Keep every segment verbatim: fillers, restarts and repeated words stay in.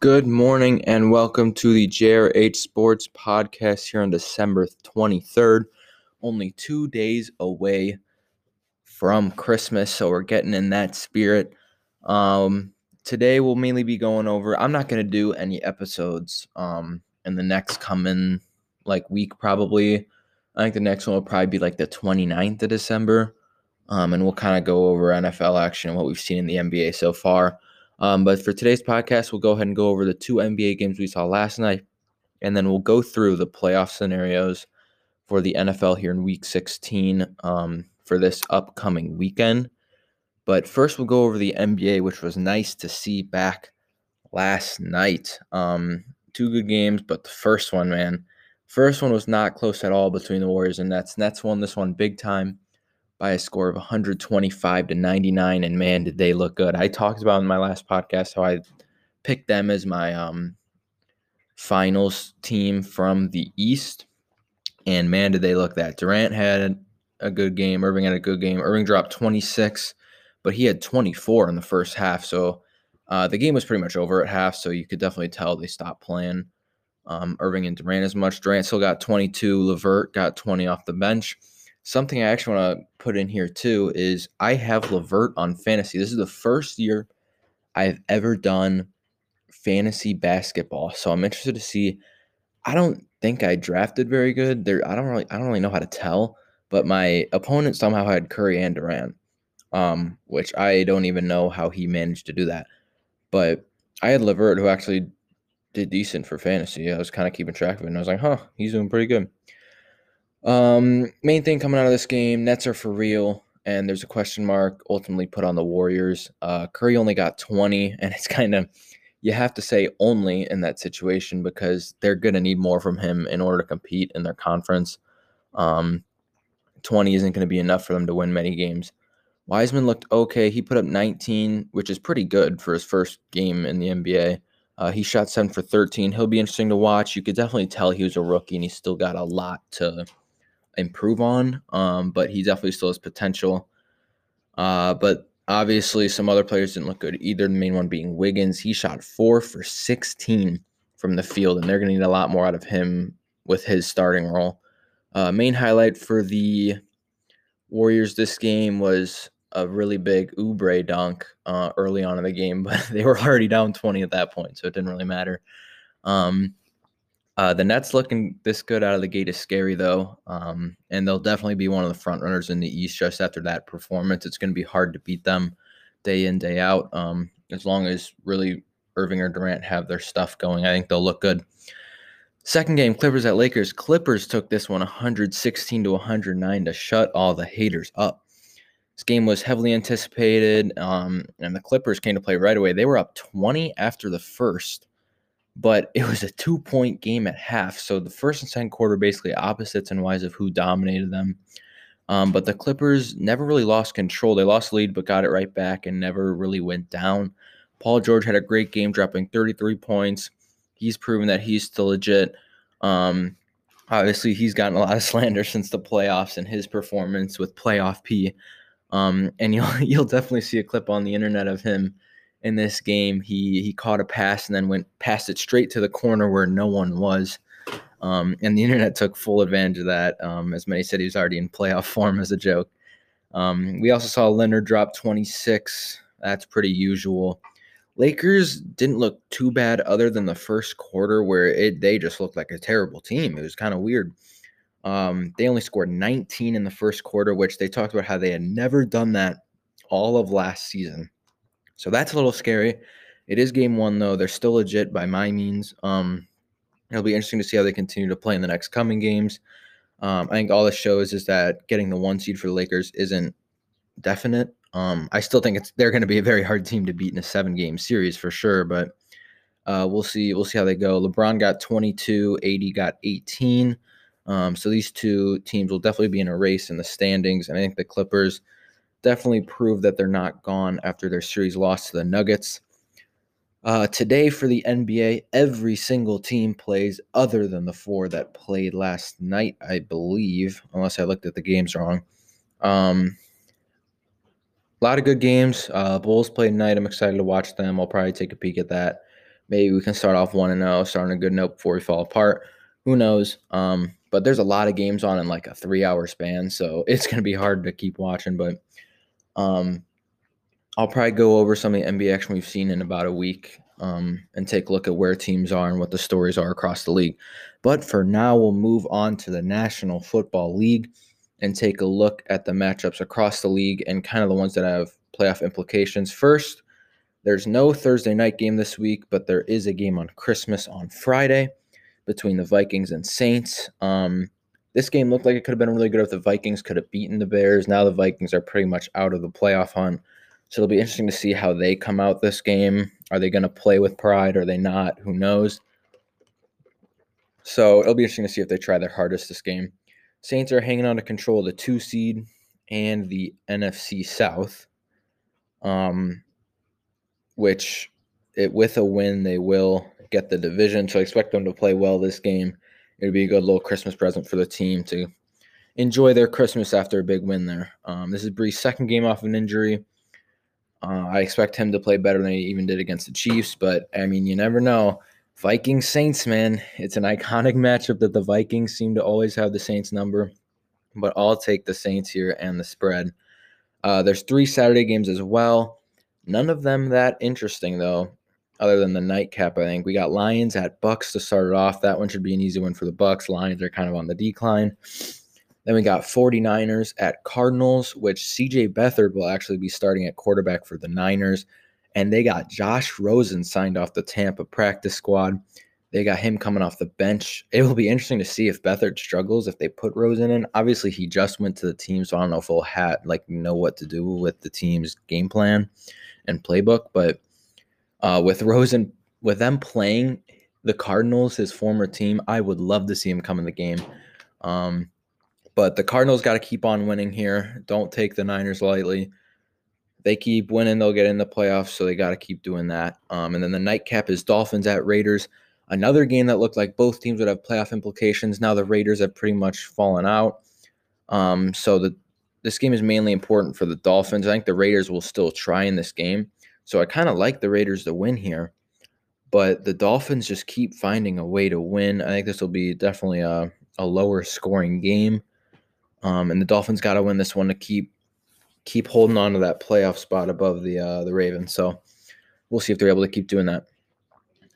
Good morning and welcome to the J R H Sports Podcast here on December twenty-third, only two days away from Christmas, so we're getting in that spirit. Um, today we'll mainly be going over, I'm not going to do any episodes um, in the next coming like week probably. I think the next one will probably be like the twenty-ninth of December, um, and we'll kind of go over N F L action and what we've seen in the N B A so far. Um, but for today's podcast, we'll go ahead and go over the two N B A games we saw last night, and then we'll go through the playoff scenarios for the N F L here in Week sixteen um, for this upcoming weekend. But first, we'll go over the N B A, which was nice to see back last night. Um, two good games, but the first one, man, first one was not close at all between the Warriors and Nets. Nets won this one big time by a score of one twenty-five to ninety-nine, and man, did they look good. I talked about in my last podcast how I picked them as my um, finals team from the East, and man, did they look that. Durant had a good game. Irving had a good game. Irving dropped twenty-six, but he had twenty-four in the first half, so uh, the game was pretty much over at half, so you could definitely tell they stopped playing um, Irving and Durant as much. Durant still got twenty-two. Levert got twenty off the bench. Something I actually want to put in here too is I have Levert on fantasy. This is the first year I've ever done fantasy basketball, so I'm interested to see. I don't think I drafted very good. There, I don't really, I don't really know how to tell. But my opponent somehow had Curry and Durant, um, which I don't even know how he managed to do that. But I had Levert, who actually did decent for fantasy. I was kind of keeping track of it, and I was like, huh, he's doing pretty good. Um, main thing coming out of this game, Nets are for real, and there's a question mark ultimately put on the Warriors. Uh, Curry only got twenty, and it's kind of, you have to say only in that situation because they're going to need more from him in order to compete in their conference. Um, twenty isn't going to be enough for them to win many games. Wiseman looked okay. He put up nineteen, which is pretty good for his first game in the N B A. Uh, he shot seven for thirteen. He'll be interesting to watch. You could definitely tell he was a rookie, and he's still got a lot to improve on, um, but he definitely still has potential. Uh, but obviously some other players didn't look good either, the main one being Wiggins. He shot four for sixteen from the field, and they're going to need a lot more out of him with his starting role. Uh, main highlight for the Warriors this game was a really big Oubre dunk uh, early on in the game, but they were already down twenty at that point, so it didn't really matter. Um, Uh, the Nets looking this good out of the gate is scary, though, um, and they'll definitely be one of the front runners in the East just after that performance. It's going to be hard to beat them day in, day out, um, as long as really Irving or Durant have their stuff going. I think they'll look good. Second game, Clippers at Lakers. Clippers took this one one sixteen to one oh nine to shut all the haters up. This game was heavily anticipated, um, and the Clippers came to play right away. They were up twenty after the first. But it was a two-point game at half, so the first and second quarter basically opposites in wise of who dominated them. Um, but the Clippers never really lost control. They lost the lead but got it right back and never really went down. Paul George had a great game, dropping thirty-three points. He's proven that he's still legit. Um, obviously, he's gotten a lot of slander since the playoffs and his performance with playoff P. Um, and you'll you'll definitely see a clip on the internet of him. In this game, he he caught a pass and then went past it straight to the corner where no one was. Um, and the internet took full advantage of that. Um, as many said, he was already in playoff form as a joke. Um, we also saw Leonard drop twenty-six. That's pretty usual. Lakers didn't look too bad other than the first quarter where it they just looked like a terrible team. It was kind of weird. Um, they only scored nineteen in the first quarter, which they talked about how they had never done that all of last season. So that's a little scary. It is game one, though. They're still legit by my means. Um, it'll be interesting to see how they continue to play in the next coming games. Um, I think all this shows is that getting the one seed for the Lakers isn't definite. Um, I still think it's they're going to be a very hard team to beat in a seven-game series for sure, but uh, we'll see We'll see how they go. LeBron got twenty-two. A D got eighteen. Um, so these two teams will definitely be in a race in the standings, and I think the Clippers – definitely prove that they're not gone after their series loss to the Nuggets. Uh, today for the N B A, every single team plays other than the four that played last night, I believe, unless I looked at the games wrong. Um, a lot of good games. Uh, Bulls played tonight. I'm excited to watch them. I'll probably take a peek at that. maybe we can start off one and oh, start on a good note before we fall apart. Who knows? Um, but there's a lot of games on in like a three-hour span, so it's going to be hard to keep watching. But um, I'll probably go over some of the N B A action we've seen in about a week um, and take a look at where teams are and what the stories are across the league. But for now, we'll move on to the National Football League and take a look at the matchups across the league and kind of the ones that have playoff implications. First, there's no Thursday night game this week, but there is a game on Christmas on Friday between the Vikings and Saints. Um, this game looked like it could have been really good if the Vikings could have beaten the Bears. Now the Vikings are pretty much out of the playoff hunt, so it'll be interesting to see how they come out this game. Are they going to play with pride? Are they not? Who knows? So it'll be interesting to see if they try their hardest this game. Saints are hanging on to control of the two seed and the N F C South. Um... which it with a win, they will get the division. So I expect them to play well this game. It would be a good little Christmas present for the team to enjoy their Christmas after a big win there. Um, this is Bree's second game off an injury. Uh, I expect him to play better than he even did against the Chiefs. But, I mean, you never know. Vikings-Saints, man. It's an iconic matchup that the Vikings seem to always have the Saints number. But I'll take the Saints here and the spread. Uh, there's three Saturday games as well. None of them that interesting, though, other than the nightcap, I think. We got Lions at Bucks to start it off. That one should be an easy one for the Bucks. Lions are kind of on the decline. Then we got forty-niners at Cardinals, which C J Beathard will actually be starting at quarterback for the Niners. And they got Josh Rosen signed off the Tampa practice squad. They got him coming off the bench. It will be interesting to see if Beathard struggles, if they put Rosen in. Obviously, he just went to the team, so I don't know if he'll have, like, know what to do with the team's game plan and playbook. But uh, with Rosen, with them playing the Cardinals, his former team, I would love to see him come in the game. Um, but the Cardinals got to keep on winning here. Don't take the Niners lightly. They keep winning, they'll get in the playoffs, so they got to keep doing that. Um, and then the nightcap is Dolphins at Raiders. Another game that looked like both teams would have playoff implications. Now the Raiders have pretty much fallen out. Um, so the this game is mainly important for the Dolphins. I think the Raiders will still try in this game. So I kind of like the Raiders to win here. But the Dolphins just keep finding a way to win. I think this will be definitely a, a lower scoring game. Um, and the Dolphins got to win this one to keep keep holding on to that playoff spot above the uh, the Ravens. So we'll see if they're able to keep doing that.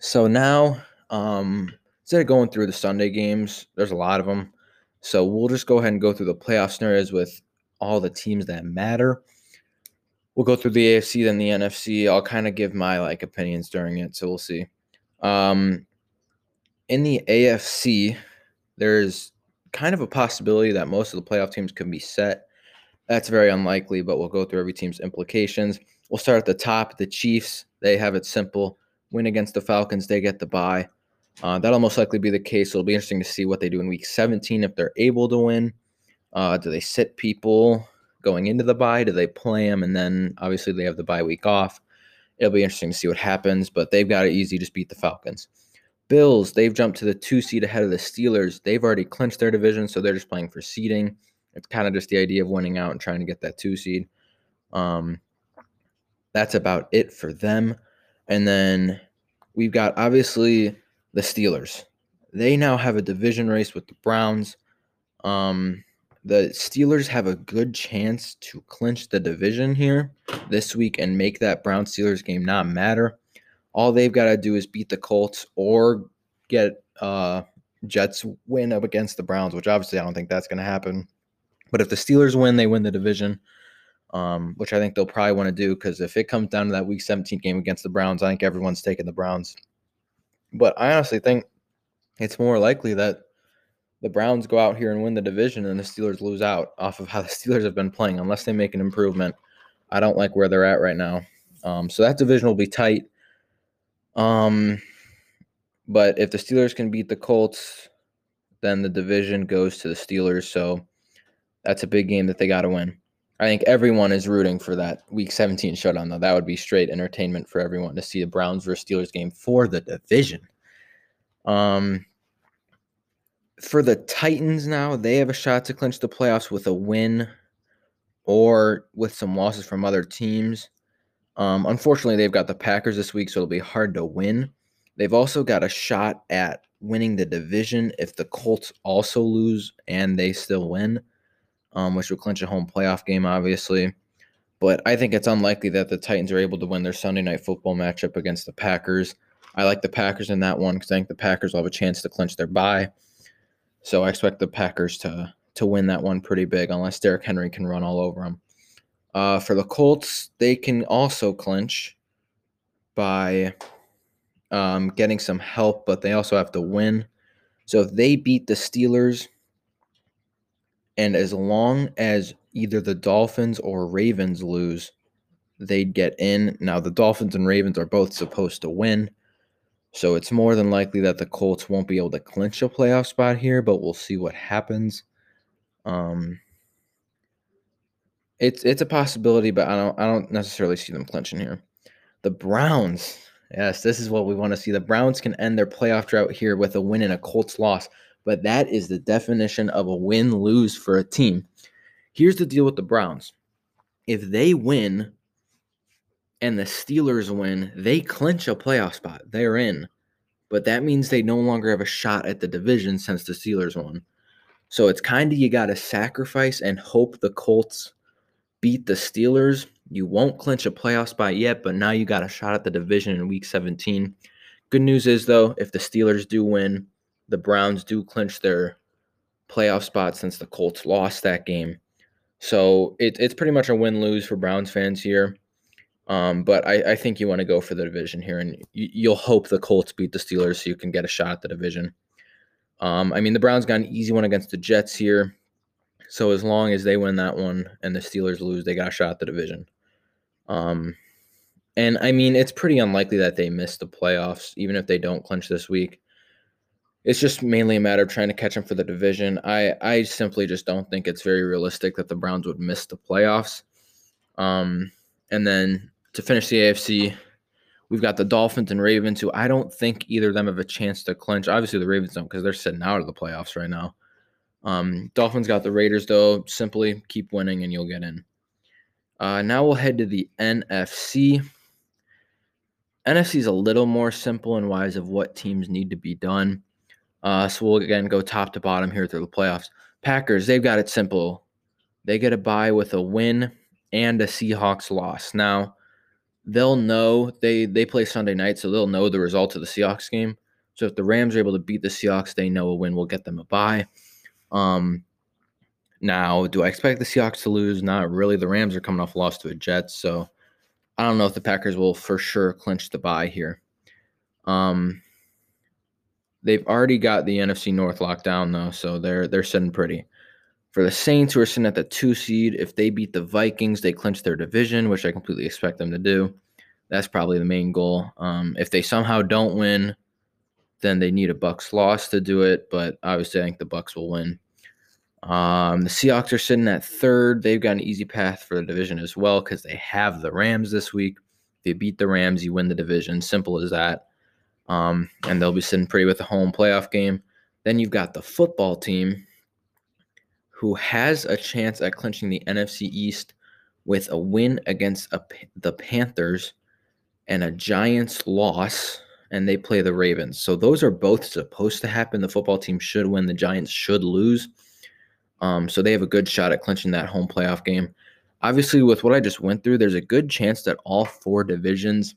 So now, um, instead of going through the Sunday games, there's a lot of them. So we'll just go ahead and go through the playoff scenarios with all the teams that matter. We'll go through the A F C, then the N F C. I'll kind of give my like opinions during it, so we'll see. Um, in the A F C, there's kind of a possibility that most of the playoff teams could be set. That's very unlikely, but we'll go through every team's implications. We'll start at the top. The Chiefs, they have it simple. Win against the Falcons, they get the bye. Uh, that'll most likely be the case. It'll be interesting to see what they do in week seventeen if they're able to win. Uh, do they sit people going into the bye? Do they play them? And then, obviously, they have the bye week off. It'll be interesting to see what happens, but they've got it easy. Just beat the Falcons. Bills, they've jumped to the two seed ahead of the Steelers. They've already clinched their division, so they're just playing for seeding. It's kind of just the idea of winning out and trying to get that two seed. Um, that's about it for them. And then we've got, obviously, the Steelers. They now have a division race with the Browns. Um, the Steelers have a good chance to clinch the division here this week and make that Browns-Steelers game not matter. All they've got to do is beat the Colts or get uh, Jets win up against the Browns, which obviously I don't think that's going to happen. But if the Steelers win, they win the division. Um, which I think they'll probably want to do because if it comes down to that week seventeen game against the Browns, I think everyone's taking the Browns. But I honestly think it's more likely that the Browns go out here and win the division and the Steelers lose out off of how the Steelers have been playing, unless they make an improvement. I don't like where they're at right now. Um, so that division will be tight. Um, but if the Steelers can beat the Colts, then the division goes to the Steelers. So that's a big game that they got to win. I think everyone is rooting for that week seventeen showdown, though. That would be straight entertainment for everyone to see a Browns versus Steelers game for the division. Um, for the Titans now, they have a shot to clinch the playoffs with a win or with some losses from other teams. Um, unfortunately, they've got the Packers this week, so it'll be hard to win. They've also got a shot at winning the division if the Colts also lose and they still win, um, which would clinch a home playoff game, obviously. But I think it's unlikely that the Titans are able to win their Sunday night football matchup against the Packers. I like the Packers in that one because I think the Packers will have a chance to clinch their bye. So I expect the Packers to to win that one pretty big unless Derrick Henry can run all over them. Uh, for the Colts, they can also clinch by um, getting some help, but they also have to win. So if they beat the Steelers, and as long as either the Dolphins or Ravens lose, they'd get in. Now, the Dolphins and Ravens are both supposed to win, so it's more than likely that the Colts won't be able to clinch a playoff spot here, but we'll see what happens. Um, it's it's a possibility, but I don't I don't necessarily see them clinching here. The Browns, yes, this is what we want to see. The Browns can end their playoff drought here with a win and a Colts loss, but that is the definition of a win-lose for a team. Here's the deal with the Browns. If they win and the Steelers win, they clinch a playoff spot. They're in. But that means they no longer have a shot at the division since the Steelers won. So it's kind of you got to sacrifice and hope the Colts beat the Steelers. You won't clinch a playoff spot yet, but now you got a shot at the division in week seventeen. Good news is, though, if the Steelers do win, the Browns do clinch their playoff spot since the Colts lost that game. So it, it's pretty much a win-lose for Browns fans here. Um, but I, I think you want to go for the division here, and you, you'll hope the Colts beat the Steelers so you can get a shot at the division. Um, I mean, the Browns got an easy one against the Jets here, so as long as they win that one and the Steelers lose, they got a shot at the division. Um, and, I mean, it's pretty unlikely that they miss the playoffs, even if they don't clinch this week. It's just mainly a matter of trying to catch them for the division. I, I simply just don't think it's very realistic that the Browns would miss the playoffs. Um, and then to finish the A F C, we've got the Dolphins and Ravens, who I don't think either of them have a chance to clinch. Obviously, the Ravens don't because they're sitting out of the playoffs right now. Um, Dolphins got the Raiders, though. Simply keep winning and you'll get in. Uh, now we'll head to the N F C. N F C is a little more simple and wise of what teams need to be done. Uh, so we'll, again, go top to bottom here through the playoffs. Packers, they've got it simple. They get a bye with a win and a Seahawks loss. Now, They'll know they, they play Sunday night, so they'll know the results of the Seahawks game. So if the Rams are able to beat the Seahawks, they know a win will get them a bye. Um, now, do I expect the Seahawks to lose? Not really. The Rams are coming off a loss to the Jets, so I don't know if the Packers will for sure clinch the bye here. Um, they've already got the N F C North locked down, though, so they're they're sitting pretty. For the Saints, who are sitting at the two seed, if they beat the Vikings, they clinch their division, which I completely expect them to do. That's probably the main goal. Um, if they somehow don't win, then they need a Bucks loss to do it, but obviously I think the Bucks will win. Um, the Seahawks are sitting at third. They've got an easy path for the division as well because they have the Rams this week. If you beat the Rams, you win the division. Simple as that. Um, and they'll be sitting pretty with a home playoff game. Then you've got the football team, who has a chance at clinching the N F C East with a win against a, the Panthers and a Giants loss, and they play the Ravens. So those are both supposed to happen. The football team should win. The Giants should lose. Um, so they have a good shot at clinching that home playoff game. Obviously, with what I just went through, there's a good chance that all four divisions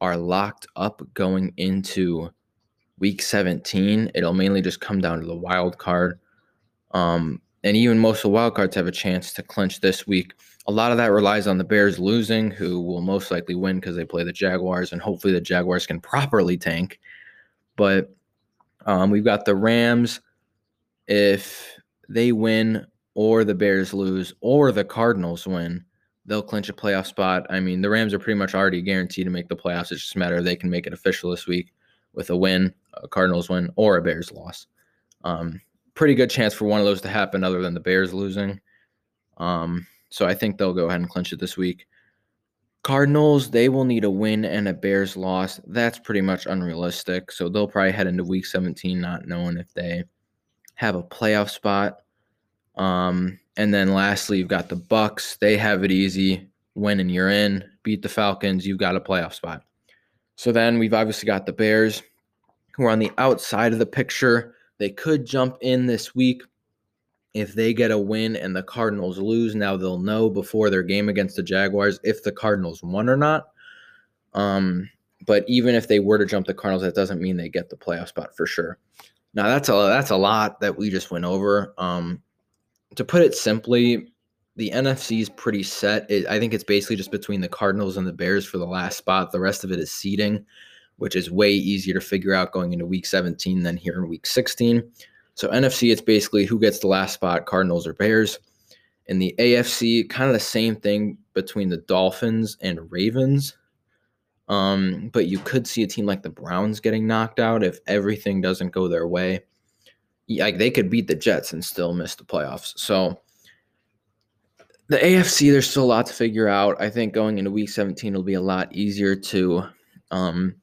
are locked up going into week seventeen. It'll mainly just come down to the wild card. Um, And even most of the wildcards have a chance to clinch this week. A lot of that relies on the Bears losing, who will most likely win because they play the Jaguars, and hopefully the Jaguars can properly tank. But um, we've got the Rams. If they win or the Bears lose or the Cardinals win, they'll clinch a playoff spot. I mean, the Rams are pretty much already guaranteed to make the playoffs. It's just a matter of they can make it official this week with a win, a Cardinals win, or a Bears loss. Um Pretty good chance for one of those to happen other than the Bears losing. Um, so I think they'll go ahead and clinch it this week. Cardinals, they will need a win and a Bears loss. That's pretty much unrealistic. So they'll probably head into week seventeen not knowing if they have a playoff spot. Um, and then lastly, you've got the Bucks. They have it easy. Win and you're in. Beat the Falcons. You've got a playoff spot. So then we've obviously got the Bears. who are on the outside of the picture. They could jump in this week. If they get a win and the Cardinals lose, now they'll know before their game against the Jaguars if the Cardinals won or not. Um, but even if they were to jump the Cardinals, that doesn't mean they get the playoff spot for sure. Now, that's a, that's a lot that we just went over. Um, to put it simply, the N F C is pretty set. It, I think it's basically just between the Cardinals and the Bears for the last spot. The rest of it is seeding, which is way easier to figure out going into Week seventeen than here in Week sixteen. So N F C, it's basically who gets the last spot, Cardinals or Bears. In the A F C, kind of the same thing between the Dolphins and Ravens. Um, but you could see a team like the Browns getting knocked out if everything doesn't go their way. Like, they could beat the Jets and still miss the playoffs. So the A F C, there's still a lot to figure out. I think going into Week seventeen, it'll be a lot easier to um,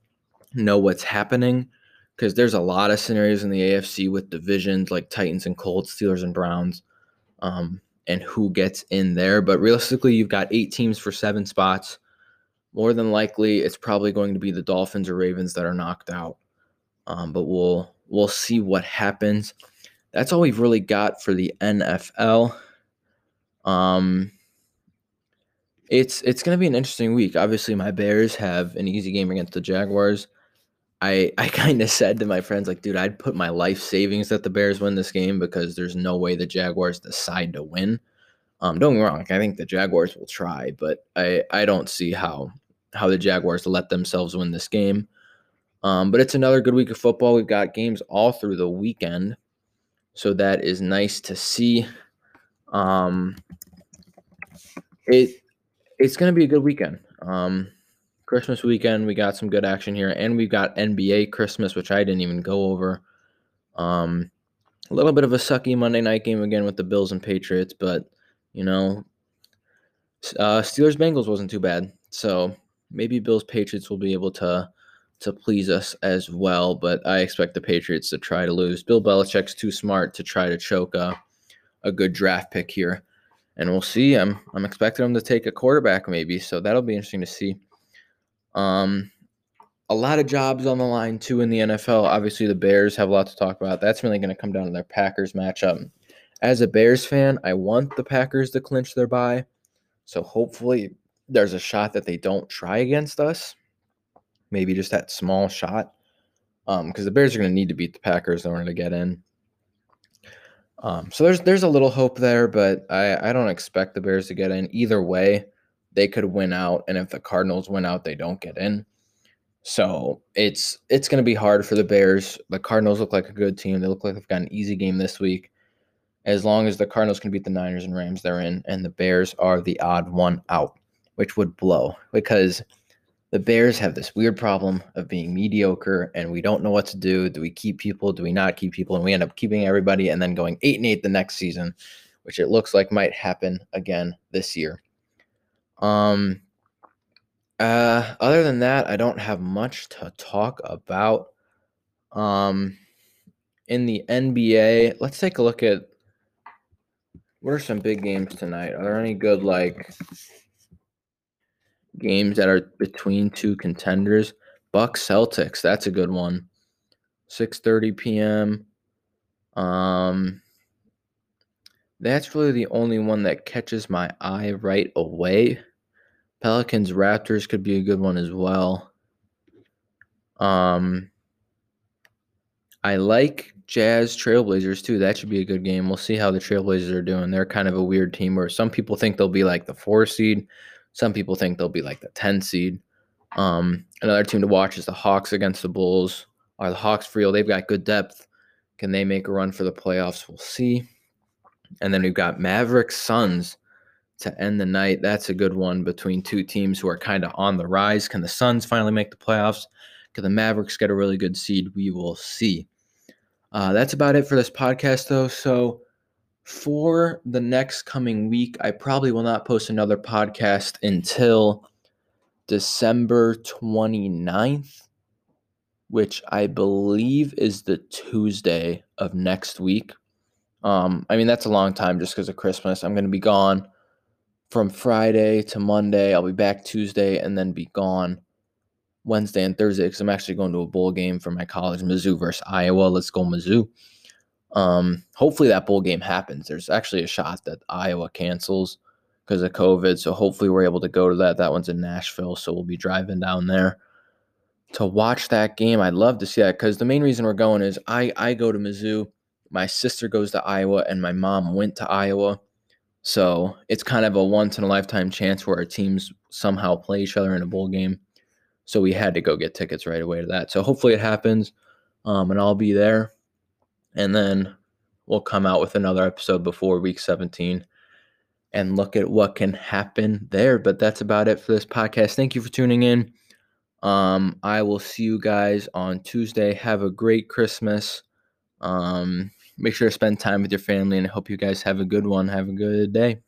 know what's happening, because there's a lot of scenarios in the A F C with divisions like Titans and Colts, Steelers and Browns, um, and who gets in there. But realistically, you've got eight teams for seven spots. More than likely, it's probably going to be the Dolphins or Ravens that are knocked out. Um, but we'll we'll see what happens. That's all we've really got for the N F L. Um, it's it's going to be an interesting week. Obviously, my Bears have an easy game against the Jaguars. I, I kind of said to my friends, like, dude, I'd put my life savings that the Bears win this game because there's no way the Jaguars decide to win. Um, don't get me wrong, like, I think the Jaguars will try, but I, I don't see how how the Jaguars let themselves win this game. Um, but it's another good week of football. We've got games all through the weekend, so that is nice to see. Um, it it's going to be a good weekend. Um Christmas weekend, we got some good action here, and we've got N B A Christmas, which I didn't even go over. Um, a little bit of a sucky Monday night game again with the Bills and Patriots, but, you know, uh, Steelers-Bengals wasn't too bad. So maybe Bills-Patriots will be able to to please us as well, but I expect the Patriots to try to lose. Bill Belichick's too smart to try to choke a, a good draft pick here, and we'll see. I'm, I'm expecting him to take a quarterback maybe, so that'll be interesting to see. Um, a lot of jobs on the line too in the N F L. Obviously, the Bears have a lot to talk about. That's really going to come down to their Packers matchup. As a Bears fan, I want the Packers to clinch their bye, so hopefully there's a shot that they don't try against us. Maybe just that small shot, um, because the Bears are going to need to beat the Packers in order to get in. Um, so there's there's a little hope there, but I I don't expect the Bears to get in either way. They could win out, and if the Cardinals win out, they don't get in. So it's it's going to be hard for the Bears. The Cardinals look like a good team. They look like they've got an easy game this week. As long as the Cardinals can beat the Niners and Rams, they're in, and the Bears are the odd one out, which would blow because the Bears have this weird problem of being mediocre, and we don't know what to do. Do we keep people? Do we not keep people? And we end up keeping everybody and then going eight and eight the next season, which it looks like might happen again this year. Um, uh, other than that, I don't have much to talk about. Um, in the N B A, let's take a look at what are some big games tonight. Are there any good, like, games that are between two contenders? Bucks Celtics, that's a good one. six thirty p.m. Um, that's really the only one that catches my eye right away. Pelicans Raptors could be a good one as well. Um, I like Jazz Trailblazers too. That should be a good game. We'll see how the Trailblazers are doing. They're kind of a weird team where some people think they'll be like the four seed. Some people think they'll be like the ten seed. Um, another team to watch is the Hawks against the Bulls. Are the Hawks for real? They've got good depth. Can they make a run for the playoffs? We'll see. And then we've got Mavericks Suns to end the night. That's a good one between two teams who are kind of on the rise. Can the Suns finally make the playoffs? Can the Mavericks get a really good seed? We will see. Uh, that's about it for this podcast, though. So for the next coming week, I probably will not post another podcast until December twenty-ninth, which I believe is the Tuesday of next week. Um, I mean, that's a long time just because of Christmas. I'm going to be gone from Friday to Monday. I'll be back Tuesday and then be gone Wednesday and Thursday because I'm actually going to a bowl game for my college, Mizzou versus Iowa. Let's go Mizzou. Um, hopefully that bowl game happens. There's actually a shot that Iowa cancels because of COVID, so hopefully we're able to go to that. That one's in Nashville, so we'll be driving down there to watch that game. I'd love to see that because the main reason we're going is I, I go to Mizzou, my sister goes to Iowa, and my mom went to Iowa. So it's kind of a once-in-a-lifetime chance where our teams somehow play each other in a bowl game. So we had to go get tickets right away to that. So hopefully it happens, um, and I'll be there. And then we'll come out with another episode before Week seventeen and look at what can happen there. But that's about it for this podcast. Thank you for tuning in. Um, I will see you guys on Tuesday. Have a great Christmas. Um, make sure to spend time with your family, and I hope you guys have a good one. Have a good day.